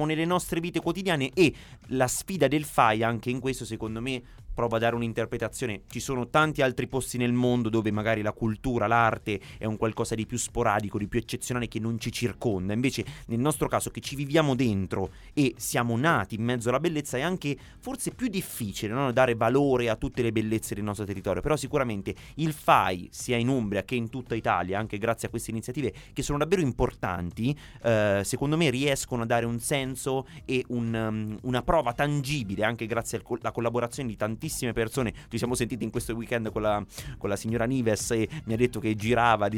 nelle nostre vite quotidiane, e la sfida del FAI anche in questo, secondo me, prova a dare un'interpretazione. Ci sono tanti altri posti nel mondo dove magari la cultura, l'arte è un qualcosa di più sporadico, di più eccezionale, che non ci circonda. Invece nel nostro caso, che ci viviamo dentro e siamo nati in mezzo alla bellezza, è anche forse più difficile, no? Dare valore a tutte le bellezze del nostro territorio. Però sicuramente il FAI, sia in Umbria che in tutta Italia, anche grazie a queste iniziative che sono davvero importanti, secondo me riescono a dare un senso e una prova tangibile, anche grazie alla collaborazione di tanti persone. Ci siamo sentiti in questo weekend con la signora Nives, e mi ha detto che girava,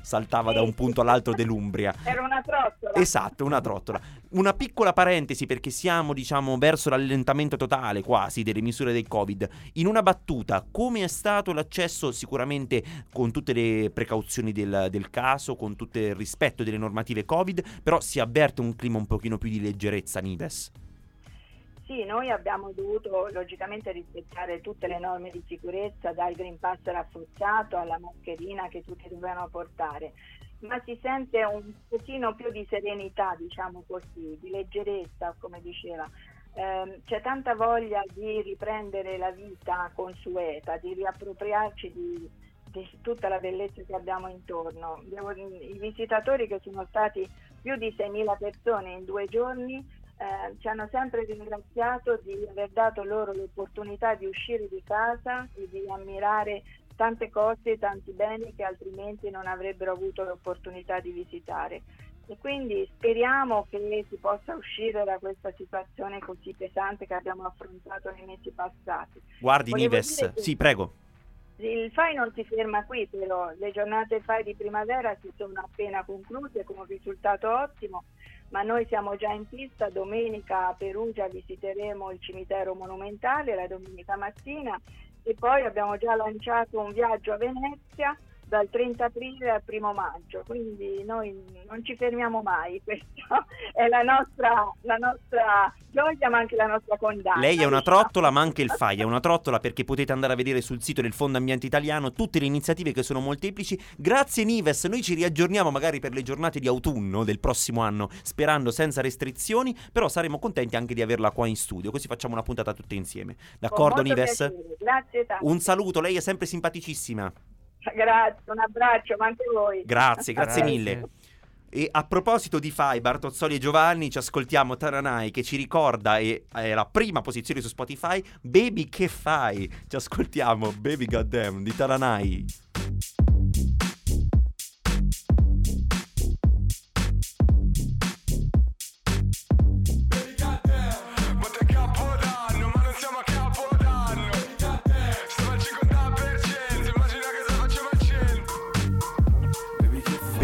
saltava da un punto all'altro dell'Umbria. Era una trottola. Esatto, una trottola. Una piccola parentesi, perché siamo verso l'allentamento totale quasi delle misure del Covid. In una battuta, come è stato l'accesso, sicuramente con tutte le precauzioni del caso, con tutto il rispetto delle normative Covid, però si avverte un clima un pochino più di leggerezza, Nives? Sì, noi abbiamo dovuto logicamente rispettare tutte le norme di sicurezza, dal Green Pass rafforzato alla mascherina che tutti dovevano portare, ma si sente un pochino più di serenità, di leggerezza, come diceva. C'è tanta voglia di riprendere la vita consueta, di riappropriarci di tutta la bellezza che abbiamo intorno. I visitatori, che sono stati più di 6.000 persone in 2 giorni, ci hanno sempre ringraziato di aver dato loro l'opportunità di uscire di casa e di ammirare tante cose, tanti beni che altrimenti non avrebbero avuto l'opportunità di visitare. E quindi speriamo che si possa uscire da questa situazione così pesante che abbiamo affrontato nei mesi passati. Guardi, Nives, sì, prego. Il FAI non si ferma qui, però le giornate FAI di primavera si sono appena concluse con un risultato ottimo, ma noi siamo già in pista. Domenica a Perugia visiteremo il cimitero monumentale la domenica mattina, e poi abbiamo già lanciato un viaggio a Venezia dal 30 aprile al 1 maggio, quindi noi non ci fermiamo mai. Questa è la nostra gioia, ma anche la nostra condanna. Lei è una trottola, ma anche il FAI è una trottola, perché potete andare a vedere sul sito del Fondo Ambiente Italiano tutte le iniziative, che sono molteplici. Grazie Nives, noi ci riaggiorniamo magari per le giornate di autunno del prossimo anno, sperando senza restrizioni, però saremo contenti anche di averla qua in studio, così facciamo una puntata tutte insieme. D'accordo Nives? Piacere. Grazie tanto. Un saluto, lei è sempre simpaticissima. Grazie, un abbraccio, ma anche voi. Grazie mille. E a proposito di FAI, Bartozzoli e Giovanni, ci ascoltiamo Taranai, che ci ricorda, e è la prima posizione su Spotify, Baby che fai? Ci ascoltiamo Baby Goddamn di Taranai.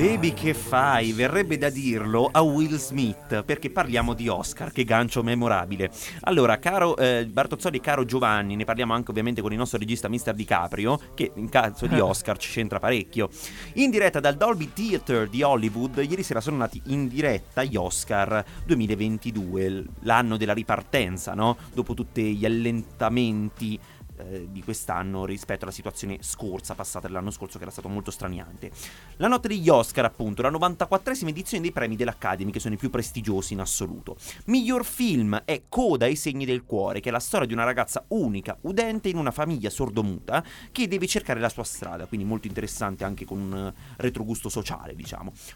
Baby che fai? Verrebbe da dirlo a Will Smith, perché parliamo di Oscar, che gancio memorabile. Allora, caro Bartozzoli e caro Giovanni, ne parliamo anche ovviamente con il nostro regista Mr. DiCaprio, che in caso di Oscar ci c'entra parecchio. In diretta dal Dolby Theatre di Hollywood, ieri sera sono andati in diretta gli Oscar 2022, l'anno della ripartenza, no? Dopo tutti gli allentamenti di quest'anno rispetto alla situazione scorsa, passata dell'anno scorso, che era stato molto straniante. La notte degli Oscar, appunto, la 94esima edizione dei premi dell'Academy, che sono i più prestigiosi in assoluto. Miglior film è Coda e i segni del cuore, che è la storia di una ragazza unica, udente, in una famiglia sordomuta, che deve cercare la sua strada, quindi molto interessante anche con un retrogusto sociale,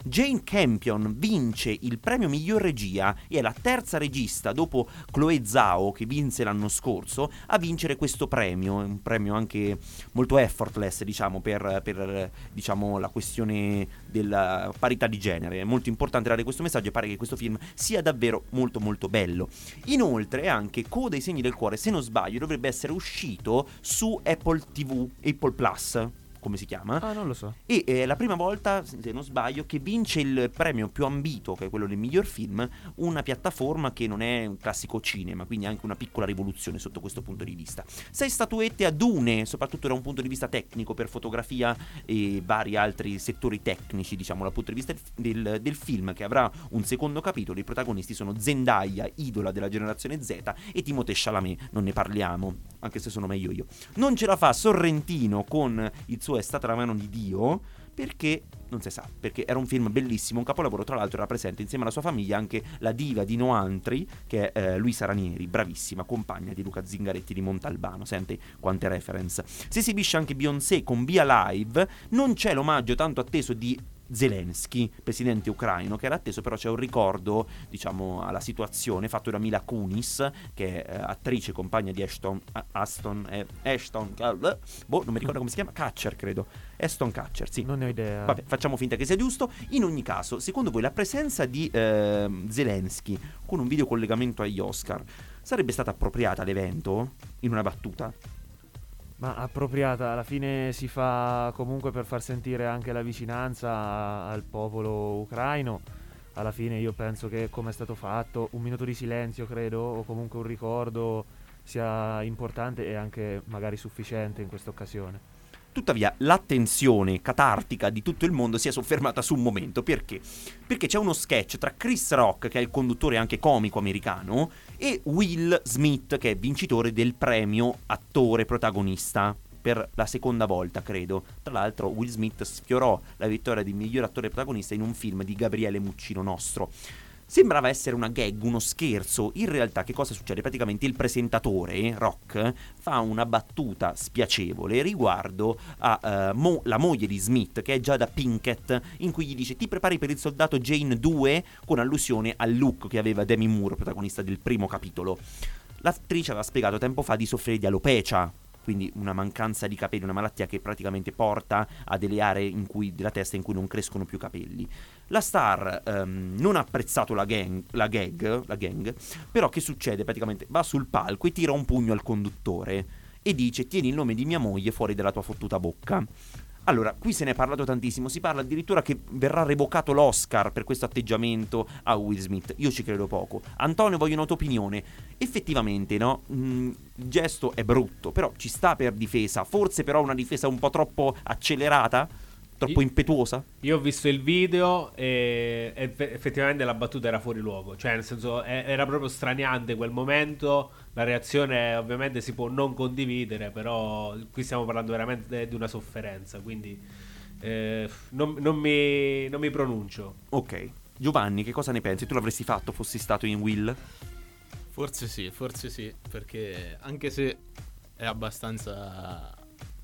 Jane Campion vince il premio miglior regia e è la terza regista, dopo Chloe Zhao, che vinse l'anno scorso, a vincere questo premio. Un premio anche molto effortless, per la questione della parità di genere. È molto importante dare questo messaggio e pare che questo film sia davvero molto molto bello. Inoltre anche Coda e i segni del cuore, se non sbaglio, dovrebbe essere uscito su Apple TV, Apple Plus, come si chiama. Ah, non lo so. E è la prima volta, se non sbaglio, che vince il premio più ambito, che è quello del miglior film, una piattaforma che non è un classico cinema, quindi anche una piccola rivoluzione sotto questo punto di vista. 6 statuette ad une, soprattutto da un punto di vista tecnico, per fotografia e vari altri settori tecnici, diciamo, dal punto di vista del film, che avrà un secondo capitolo. I protagonisti sono Zendaya, idola della generazione Z, e Timothée Chalamet, non ne parliamo, anche se sono meglio io. Non ce la fa Sorrentino con il suo È stata la mano di Dio, perché non si sa, perché era un film bellissimo, un capolavoro. Tra l'altro era presente insieme alla sua famiglia anche la diva di Noantri, che è Luisa Ranieri, bravissima, compagna di Luca Zingaretti di Montalbano. Senti quante reference. Si esibisce anche Beyoncé con Be Alive. Non c'è l'omaggio tanto atteso di Zelensky, presidente ucraino, che era atteso, però c'è un ricordo, diciamo, alla situazione fatto da Mila Kunis, che è attrice, compagna di Ashton non mi ricordo come si chiama, Kutcher credo, Ashton Kutcher, sì, non ne ho idea, vabbè, facciamo finta che sia giusto. In ogni caso, secondo voi la presenza di Zelensky con un videocollegamento agli Oscar sarebbe stata appropriata all'evento, in una battuta? Ma appropriata, alla fine si fa comunque per far sentire anche la vicinanza al popolo ucraino. Alla fine io penso che, come è stato fatto, un minuto di silenzio credo, o comunque un ricordo, sia importante e anche magari sufficiente in questa occasione. Tuttavia l'attenzione catartica di tutto il mondo si è soffermata su un momento. Perché? Perché c'è uno sketch tra Chris Rock, che è il conduttore anche comico americano, e Will Smith, che è vincitore del premio attore protagonista per la seconda volta, credo. Tra l'altro Will Smith sfiorò la vittoria di miglior attore protagonista in un film di Gabriele Muccino Nostro. Sembrava essere una gag, uno scherzo. In realtà che cosa succede? Praticamente il presentatore, Rock, fa una battuta spiacevole riguardo a la moglie di Smith, che è Jada Pinkett, in cui gli dice: ti prepari per il soldato Jane 2, con allusione al look che aveva Demi Moore, protagonista del primo capitolo. L'attrice aveva spiegato tempo fa di soffrire di alopecia, quindi una mancanza di capelli, una malattia che praticamente porta a delle aree della testa in cui non crescono più capelli. La star non ha apprezzato la gag, però che succede? Praticamente va sul palco e tira un pugno al conduttore e dice: tieni il nome di mia moglie fuori dalla tua fottuta bocca. Allora, qui se ne è parlato tantissimo, si parla addirittura che verrà revocato l'Oscar per questo atteggiamento a Will Smith. Io ci credo poco. Antonio, voglio una tua opinione. Effettivamente, no? Il gesto è brutto, però ci sta per difesa. Forse però una difesa un po' troppo accelerata, troppo impetuosa. Io ho visto il video e effettivamente la battuta era fuori luogo. Cioè, nel senso, era proprio straniante quel momento. La reazione ovviamente si può non condividere, però qui stiamo parlando veramente di una sofferenza, quindi non mi pronuncio. Ok. Giovanni, che cosa ne pensi? Tu l'avresti fatto fossi stato in Will? Forse sì, perché anche se è abbastanza...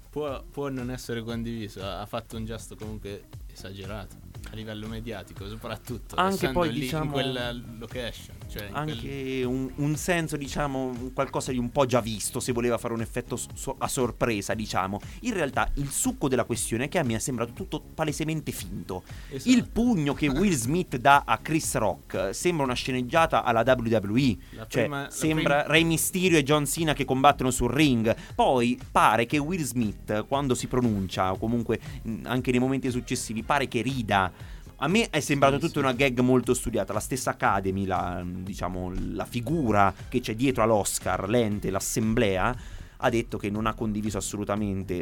Può non essere condivisa, ha fatto un gesto comunque esagerato a livello mediatico, soprattutto anche poi lì, diciamo, in quella location, cioè anche un senso, diciamo, qualcosa di un po' già visto, se voleva fare un effetto a sorpresa, diciamo. In realtà il succo della questione è che a me è sembrato tutto palesemente finto. Esatto. Il pugno che Will Smith dà a Chris Rock sembra una sceneggiata alla WWE, sembra Rey Mysterio e John Cena che combattono sul ring. Poi pare che Will Smith, quando si pronuncia, o comunque anche nei momenti successivi, pare che rida. A me è sembrato tutta una gag molto studiata. La stessa Academy, la figura che c'è dietro all'Oscar, l'ente, l'assemblea, ha detto che non ha condiviso assolutamente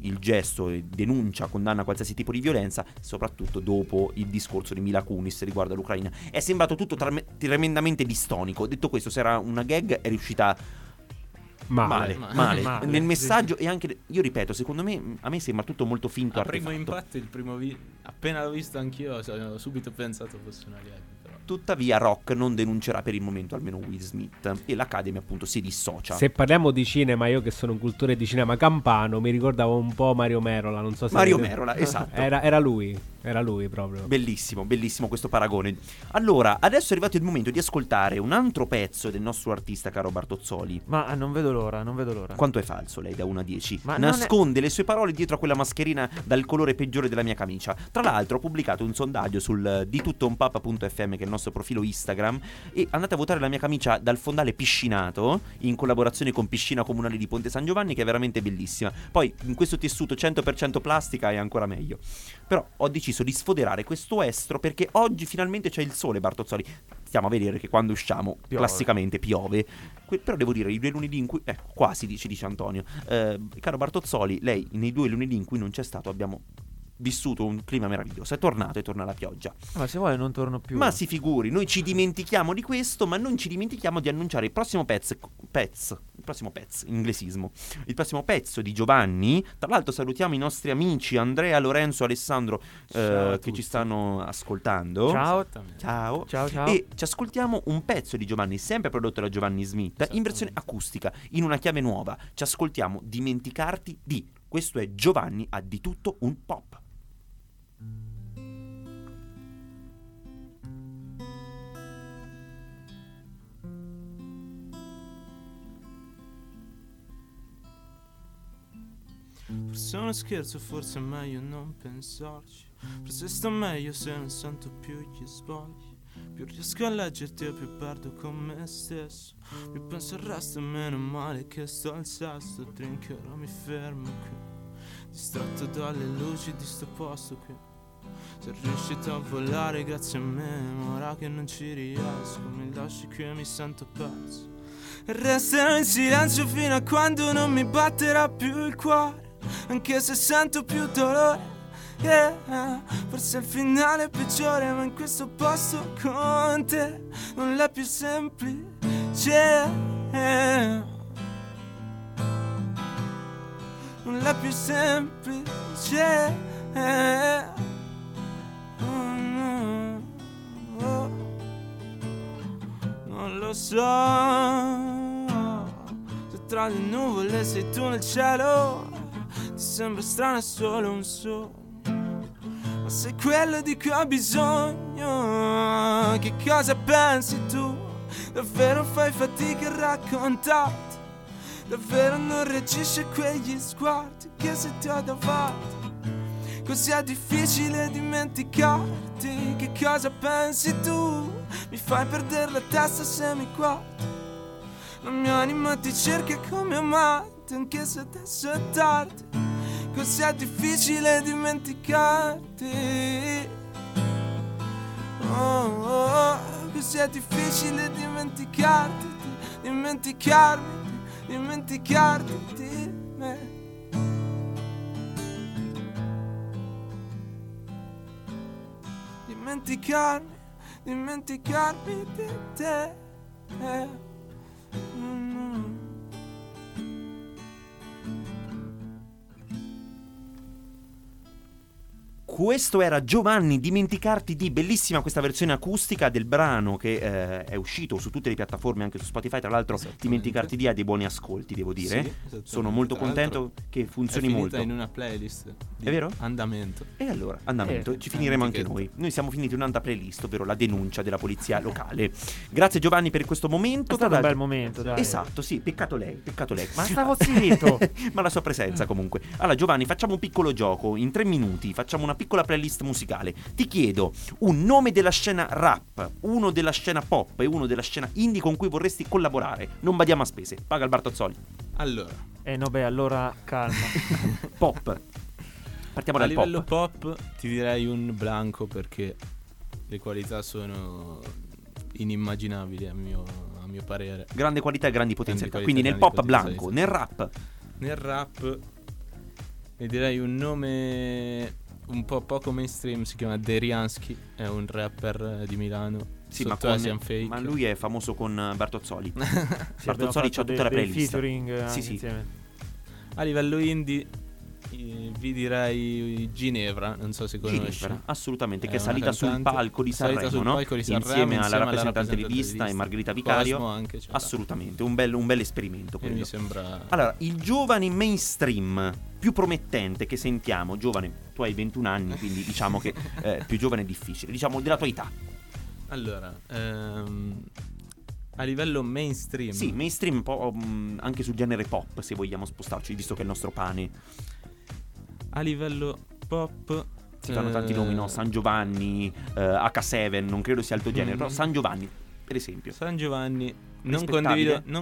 il gesto, e denuncia, condanna qualsiasi tipo di violenza, soprattutto dopo il discorso di Mila Kunis riguardo all'Ucraina. È sembrato tutto tremendamente distonico. Detto questo, se era una gag è riuscita male nel messaggio, sì. E anche, io ripeto, secondo me, a me sembra tutto molto finto. Il primo impatto, appena l'ho visto anch'io, ho subito pensato fosse una gag. Tuttavia Rock non denuncerà per il momento, almeno Will Smith, e l'Academy appunto si dissocia. Se parliamo di cinema, io che sono un cultore di cinema campano, mi ricordavo un po' Mario Merola, non so se Merola, esatto. Era lui proprio. Bellissimo questo paragone. Allora, adesso è arrivato il momento di ascoltare un altro pezzo del nostro artista caro Bartozzoli. Ma non vedo l'ora. Quanto è falso lei da 1 a 10? Ma nasconde le sue parole dietro a quella mascherina dal colore peggiore della mia camicia. Tra l'altro ho pubblicato un sondaggio sul di tutto un pop.fm, che è nostro profilo Instagram, e andate a votare la mia camicia dal fondale piscinato in collaborazione con Piscina Comunale di Ponte San Giovanni, che è veramente bellissima. Poi in questo tessuto 100% plastica è ancora meglio. Però ho deciso di sfoderare questo estro perché oggi finalmente c'è il sole, Bartozzoli. Stiamo a vedere che quando usciamo piove. Classicamente piove. Però devo dire, i due lunedì in cui quasi, dice Antonio, caro Bartozzoli, lei nei due lunedì in cui non c'è stato abbiamo vissuto un clima meraviglioso. È tornato e torna la pioggia. Ma se vuole non torno più. Ma si figuri, noi ci dimentichiamo di questo, ma non ci dimentichiamo di annunciare il prossimo pezzo, inglesismo. Il prossimo pezzo di Giovanni. Tra l'altro salutiamo i nostri amici Andrea, Lorenzo, Alessandro, che ci stanno ascoltando. Ciao. E ci ascoltiamo un pezzo di Giovanni, sempre prodotto da Giovanni Smith, in versione acustica, in una chiave nuova. Ci ascoltiamo Dimenticarti di. Questo è Giovanni a Di Tutto Un Pop. Forse è uno scherzo, forse è meglio non pensarci. Forse sta meglio se non sento più gli sbagli. Più riesco a leggerti e più perdo con me stesso. Più penso al resto e meno male che sto al sesto. Drinkerò, mi fermo qui, distratto dalle luci di sto posto qui. Sei riuscito a volare grazie a me, ma ora che non ci riesco mi lasci qui e mi sento pazzo. E resterò in silenzio fino a quando non mi batterà più il cuore, anche se sento più dolore. Yeah, forse il finale è peggiore, ma in questo posto con te non l'è più semplice. Non l'è più semplice. Oh no, oh. Non lo so se tra le nuvole sei tu nel cielo. Ti sembra strano, è solo un sogno. Ma se quello di cui ho bisogno, che cosa pensi tu? Davvero fai fatica a raccontarti, davvero non reagisci a quegli sguardi che se ti ho davanti. Così è difficile dimenticarti, che cosa pensi tu? Mi fai perdere la testa se mi guardi. La mia anima ti cerca come amante, anche se adesso è tardi. Così è difficile dimenticarti. Oh, oh, così è difficile dimenticarti, dimenticarmi, dimenticarti di me. Dimenticarmi, dimenticarmi di te. Questo era Giovanni, Dimenticarti di. Bellissima questa versione acustica del brano che è uscito su tutte le piattaforme, anche su Spotify. Tra l'altro Dimenticarti di ha dei buoni ascolti, devo dire. Sì, sono molto contento che funzioni molto. È finita in una playlist. È vero? Andamento. E allora, andamento, ci finiremo anche noi. Noi siamo finiti in un'altra playlist, ovvero la denuncia della polizia locale. Grazie Giovanni per questo momento. È stato un bel momento, dai. Esatto, sì, peccato lei. Ma stavo zitto. Ma la sua presenza comunque. Allora Giovanni, facciamo un piccolo gioco. In 3 minuti facciamo una piccola playlist musicale. Ti chiedo un nome della scena rap, uno della scena pop e uno della scena indie con cui vorresti collaborare. Non badiamo a spese, paga il Bartozzoli. Allora allora calma. Pop. Partiamo dal pop. A livello pop ti direi un Blanco, perché le qualità sono inimmaginabili a mio parere. Grande qualità e grandi potenzialità. Quindi nel pop Blanco, nel rap ne direi un nome un po' poco mainstream, si chiama Derianski, è un rapper di Milano. Sì, ma lui è famoso con Bartozzoli. Sì, Bartozzoli c'ha tutta la playlist. Sì. A livello indie vi direi Ginevra, non so se conosci. Ginevra, assolutamente, che è salita sul palco di Sanremo, no? Insieme alla rappresentante di Vista e Margherita Vicario. Anche, assolutamente, un bel esperimento quello. Mi sembra... Allora, il giovane mainstream più promettente che sentiamo, giovane, tu hai 21 anni, quindi diciamo che più giovane è difficile, diciamo della tua età. Allora, a livello mainstream. Sì, mainstream un po' anche sul genere pop, se vogliamo spostarci, visto che è il nostro pane. A livello pop si fanno tanti nomi, no? San Giovanni, H7, non credo sia il tuo genere, però San Giovanni, per esempio. San Giovanni, non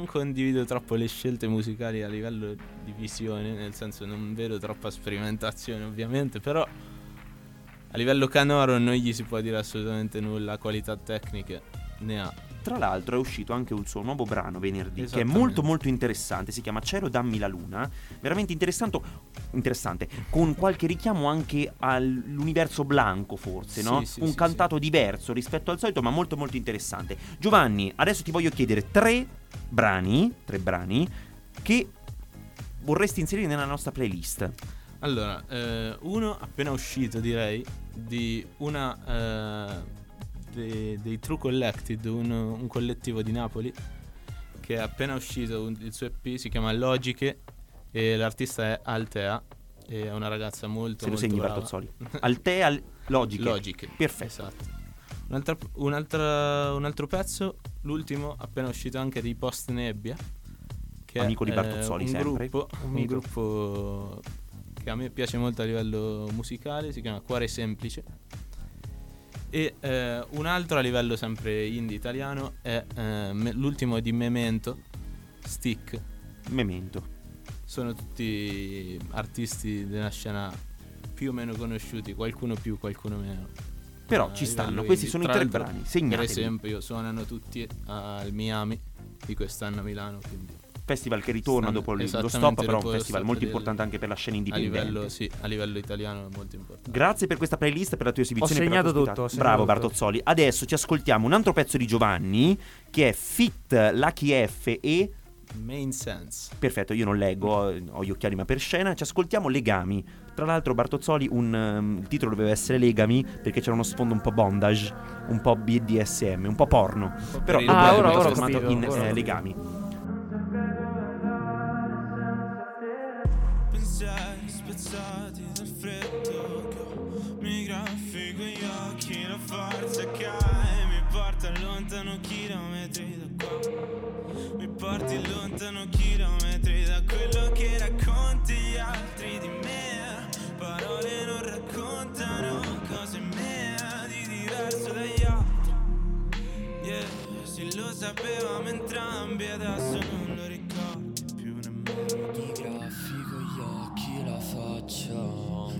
condivido troppo le scelte musicali a livello di visione, nel senso non vedo troppa sperimentazione ovviamente, però a livello canoro non gli si può dire assolutamente nulla, qualità tecniche ne ha. Tra l'altro è uscito anche un suo nuovo brano venerdì, che è molto molto interessante, si chiama Cielo dammi la luna, veramente interessante, con qualche richiamo anche all'universo Blanco forse, no? Sì, un cantato diverso rispetto al solito, ma molto molto interessante. Giovanni, adesso ti voglio chiedere tre brani che vorresti inserire nella nostra playlist. Allora, uno appena uscito, direi, di una... dei True Collected, un collettivo di Napoli che è appena uscito il suo EP, si chiama Logiche e l'artista è Altea, è una ragazza molto molto brava. Se lo segni, Bartozzoli. Altea, Logiche. Perfetto, esatto. Un altro pezzo, l'ultimo appena uscito anche dei Post Nebbia, che amico di Bartozzoli, un gruppo che a me piace molto a livello musicale, si chiama Cuore Semplice. E un altro a livello sempre indie italiano è l'ultimo di Memento, Stick. Memento. Sono tutti artisti della scena più o meno conosciuti, qualcuno più, qualcuno meno. Però ci stanno, questi sono i tre brani, segnateli. Per esempio suonano tutti al Miami di quest'anno a Milano, quindi festival che ritorna dopo lo stop, però un festival molto importante anche per la scena indipendente. A livello italiano è molto importante. Grazie per questa playlist, per la tua esibizione. Ho segnato tutto. Bravo Bartozzoli. Adesso ci ascoltiamo un altro pezzo di Giovanni che è Fit Lucky F e Main Sense. Perfetto, io non leggo, ho gli occhiali ma per scena. Ci ascoltiamo Legami. Tra l'altro Bartozzoli, il titolo doveva essere Legami perché c'era uno sfondo un po' bondage, un po' BDSM, un po' porno. Però ora ho trasformato in Legami. Spezzati dal freddo che mi graffico gli occhi, la forza che hai mi porta lontano chilometri da qua, mi porti lontano chilometri da quello che racconti gli altri di me, parole non raccontano cose in me di diverso dagli altri, yeah, se lo sapevamo entrambi adesso non lo ricordi più nemmeno.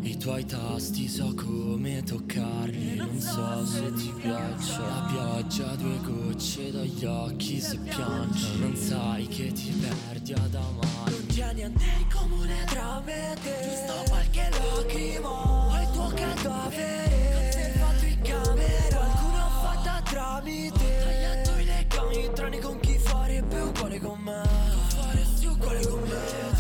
I tuoi tasti so come toccarli, non so se ti piaccia. La pioggia, due gocce dagli occhi se piangi, non sai che ti perdi ad amare. Non c'è niente in comune tra me e te, giusto qualche lacrima, ho il tuo cadavere conservato in camera, qualcuno fatta tramite. Ho tagliato i legami tranne con chi farebbe uguale con me, tu faresti uguale con me.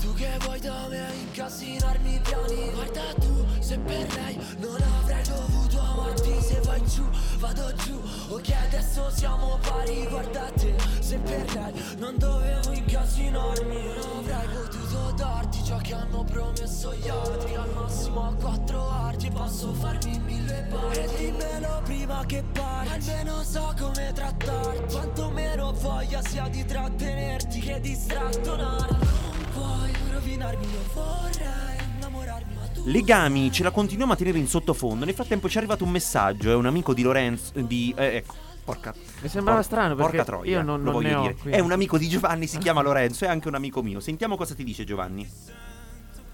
Tu che vuoi da me incasinarmi i piani, guarda tu, se per lei non avrei dovuto amarti. Se vai giù, vado giù, ok adesso siamo pari, guarda te. Se per lei non dovevo incasinarmi, non avrei potuto darti ciò che hanno promesso gli altri. Al massimo a 4 arti posso farmi 1000 pari, e dimmelo prima che parti, almeno so come trattarti. Quanto meno voglia sia di trattenerti che di strattonarti. Legami, ce la continuiamo a tenere in sottofondo. Nel frattempo ci è arrivato un messaggio, è un amico di Lorenzo di mi sembrava strano perché porca troia, io non lo voglio dire. Qui. È un amico di Giovanni, si chiama Lorenzo, è anche un amico mio. Sentiamo cosa ti dice Giovanni.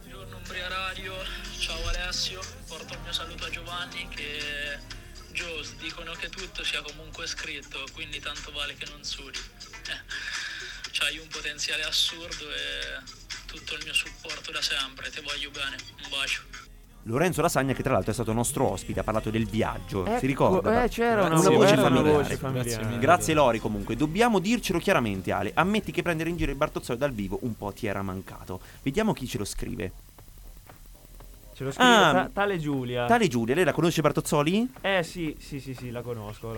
Buongiorno Umbria Radio, ciao Alessio, porto il mio saluto a Giovanni che Gios dicono che tutto sia comunque scritto, quindi tanto vale che non sudi. C'hai un potenziale assurdo e tutto il mio supporto da sempre, ti voglio bene, un bacio. Lorenzo Lasagna, che tra l'altro è stato nostro ospite, ha parlato del viaggio, si ricorda? C'era una voce familiare. Grazie Lori comunque, dobbiamo dircelo chiaramente Ale, ammetti che prendere in giro il Bartozzoli dal vivo un po' ti era mancato. Vediamo chi ce lo scrive. Ce lo scrive tale Giulia. Tale Giulia, lei la conosce Bartozzoli? Sì, la conosco.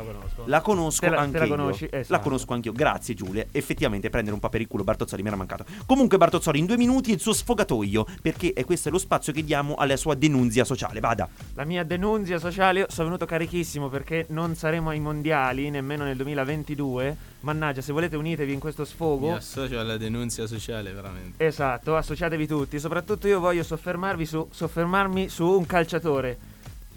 La conosco anch'io, grazie Giulia. Effettivamente prendere un po' per il culo Bartozzoli mi era mancato. Comunque Bartozzoli in 2 minuti il suo sfogatoio, perché questo è lo spazio che diamo alla sua denunzia sociale, vada. La mia denunzia sociale, io sono venuto carichissimo perché non saremo ai mondiali, nemmeno nel 2022. Mannaggia, se volete unitevi in questo sfogo. Mi associo alla denunzia sociale, veramente. Esatto, associatevi tutti. Soprattutto io voglio soffermarmi su un calciatore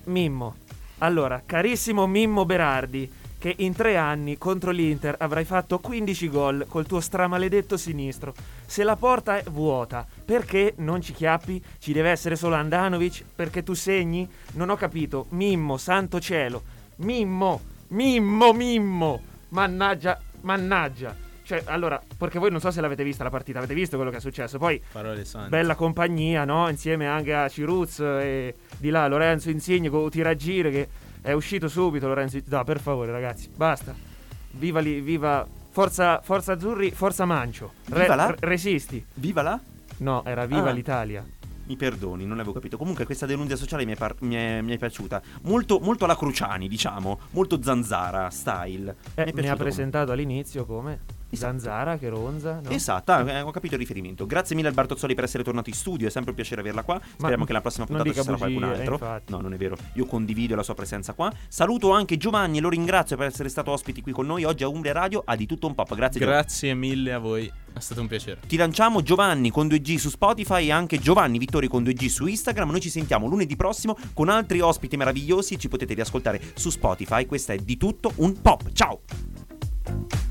Mimmo. Allora, carissimo Mimmo Berardi, che in 3 anni contro l'Inter avrai fatto 15 gol col tuo stramaledetto sinistro. Se la porta è vuota, perché non ci chiappi? Ci deve essere solo Andanovic perché tu segni? Non ho capito. Mimmo, santo cielo. Mimmo. Mannaggia. Cioè, allora, perché voi non so se l'avete vista la partita, avete visto quello che è successo? Poi, parole sante, bella compagnia, no? Insieme anche a Ciruz e di là Lorenzo Insigne con Tiragire che è uscito subito. Lorenzo, no, per favore ragazzi, basta. Viva lì, viva forza azzurri, forza Mancio. Viva la? Resisti. Viva la? No, era viva l'Italia. Mi perdoni, non l'avevo capito. Comunque questa denuncia sociale mi è piaciuta. Molto, molto alla Cruciani, diciamo. Molto Zanzara style. Mi ha presentato all'inizio come... Esatto. Zanzara che ronza, no? Esatto, ho capito il riferimento. Grazie mille al Bartozzoli per essere tornato in studio, è sempre un piacere averla qua. Speriamo che la prossima puntata ci sarà qualcun altro. No, non è vero, io condivido la sua presenza qua. Saluto anche Giovanni e lo ringrazio per essere stato ospiti qui con noi oggi a Umbria Radio a Di Tutto Un Pop. Grazie mille a voi, è stato un piacere. Ti lanciamo Giovanni con 2G su Spotify e anche Giovanni Vittori con 2G su Instagram. Noi ci sentiamo lunedì prossimo con altri ospiti meravigliosi. Ci potete riascoltare su Spotify. Questa è Di Tutto Un Pop, ciao.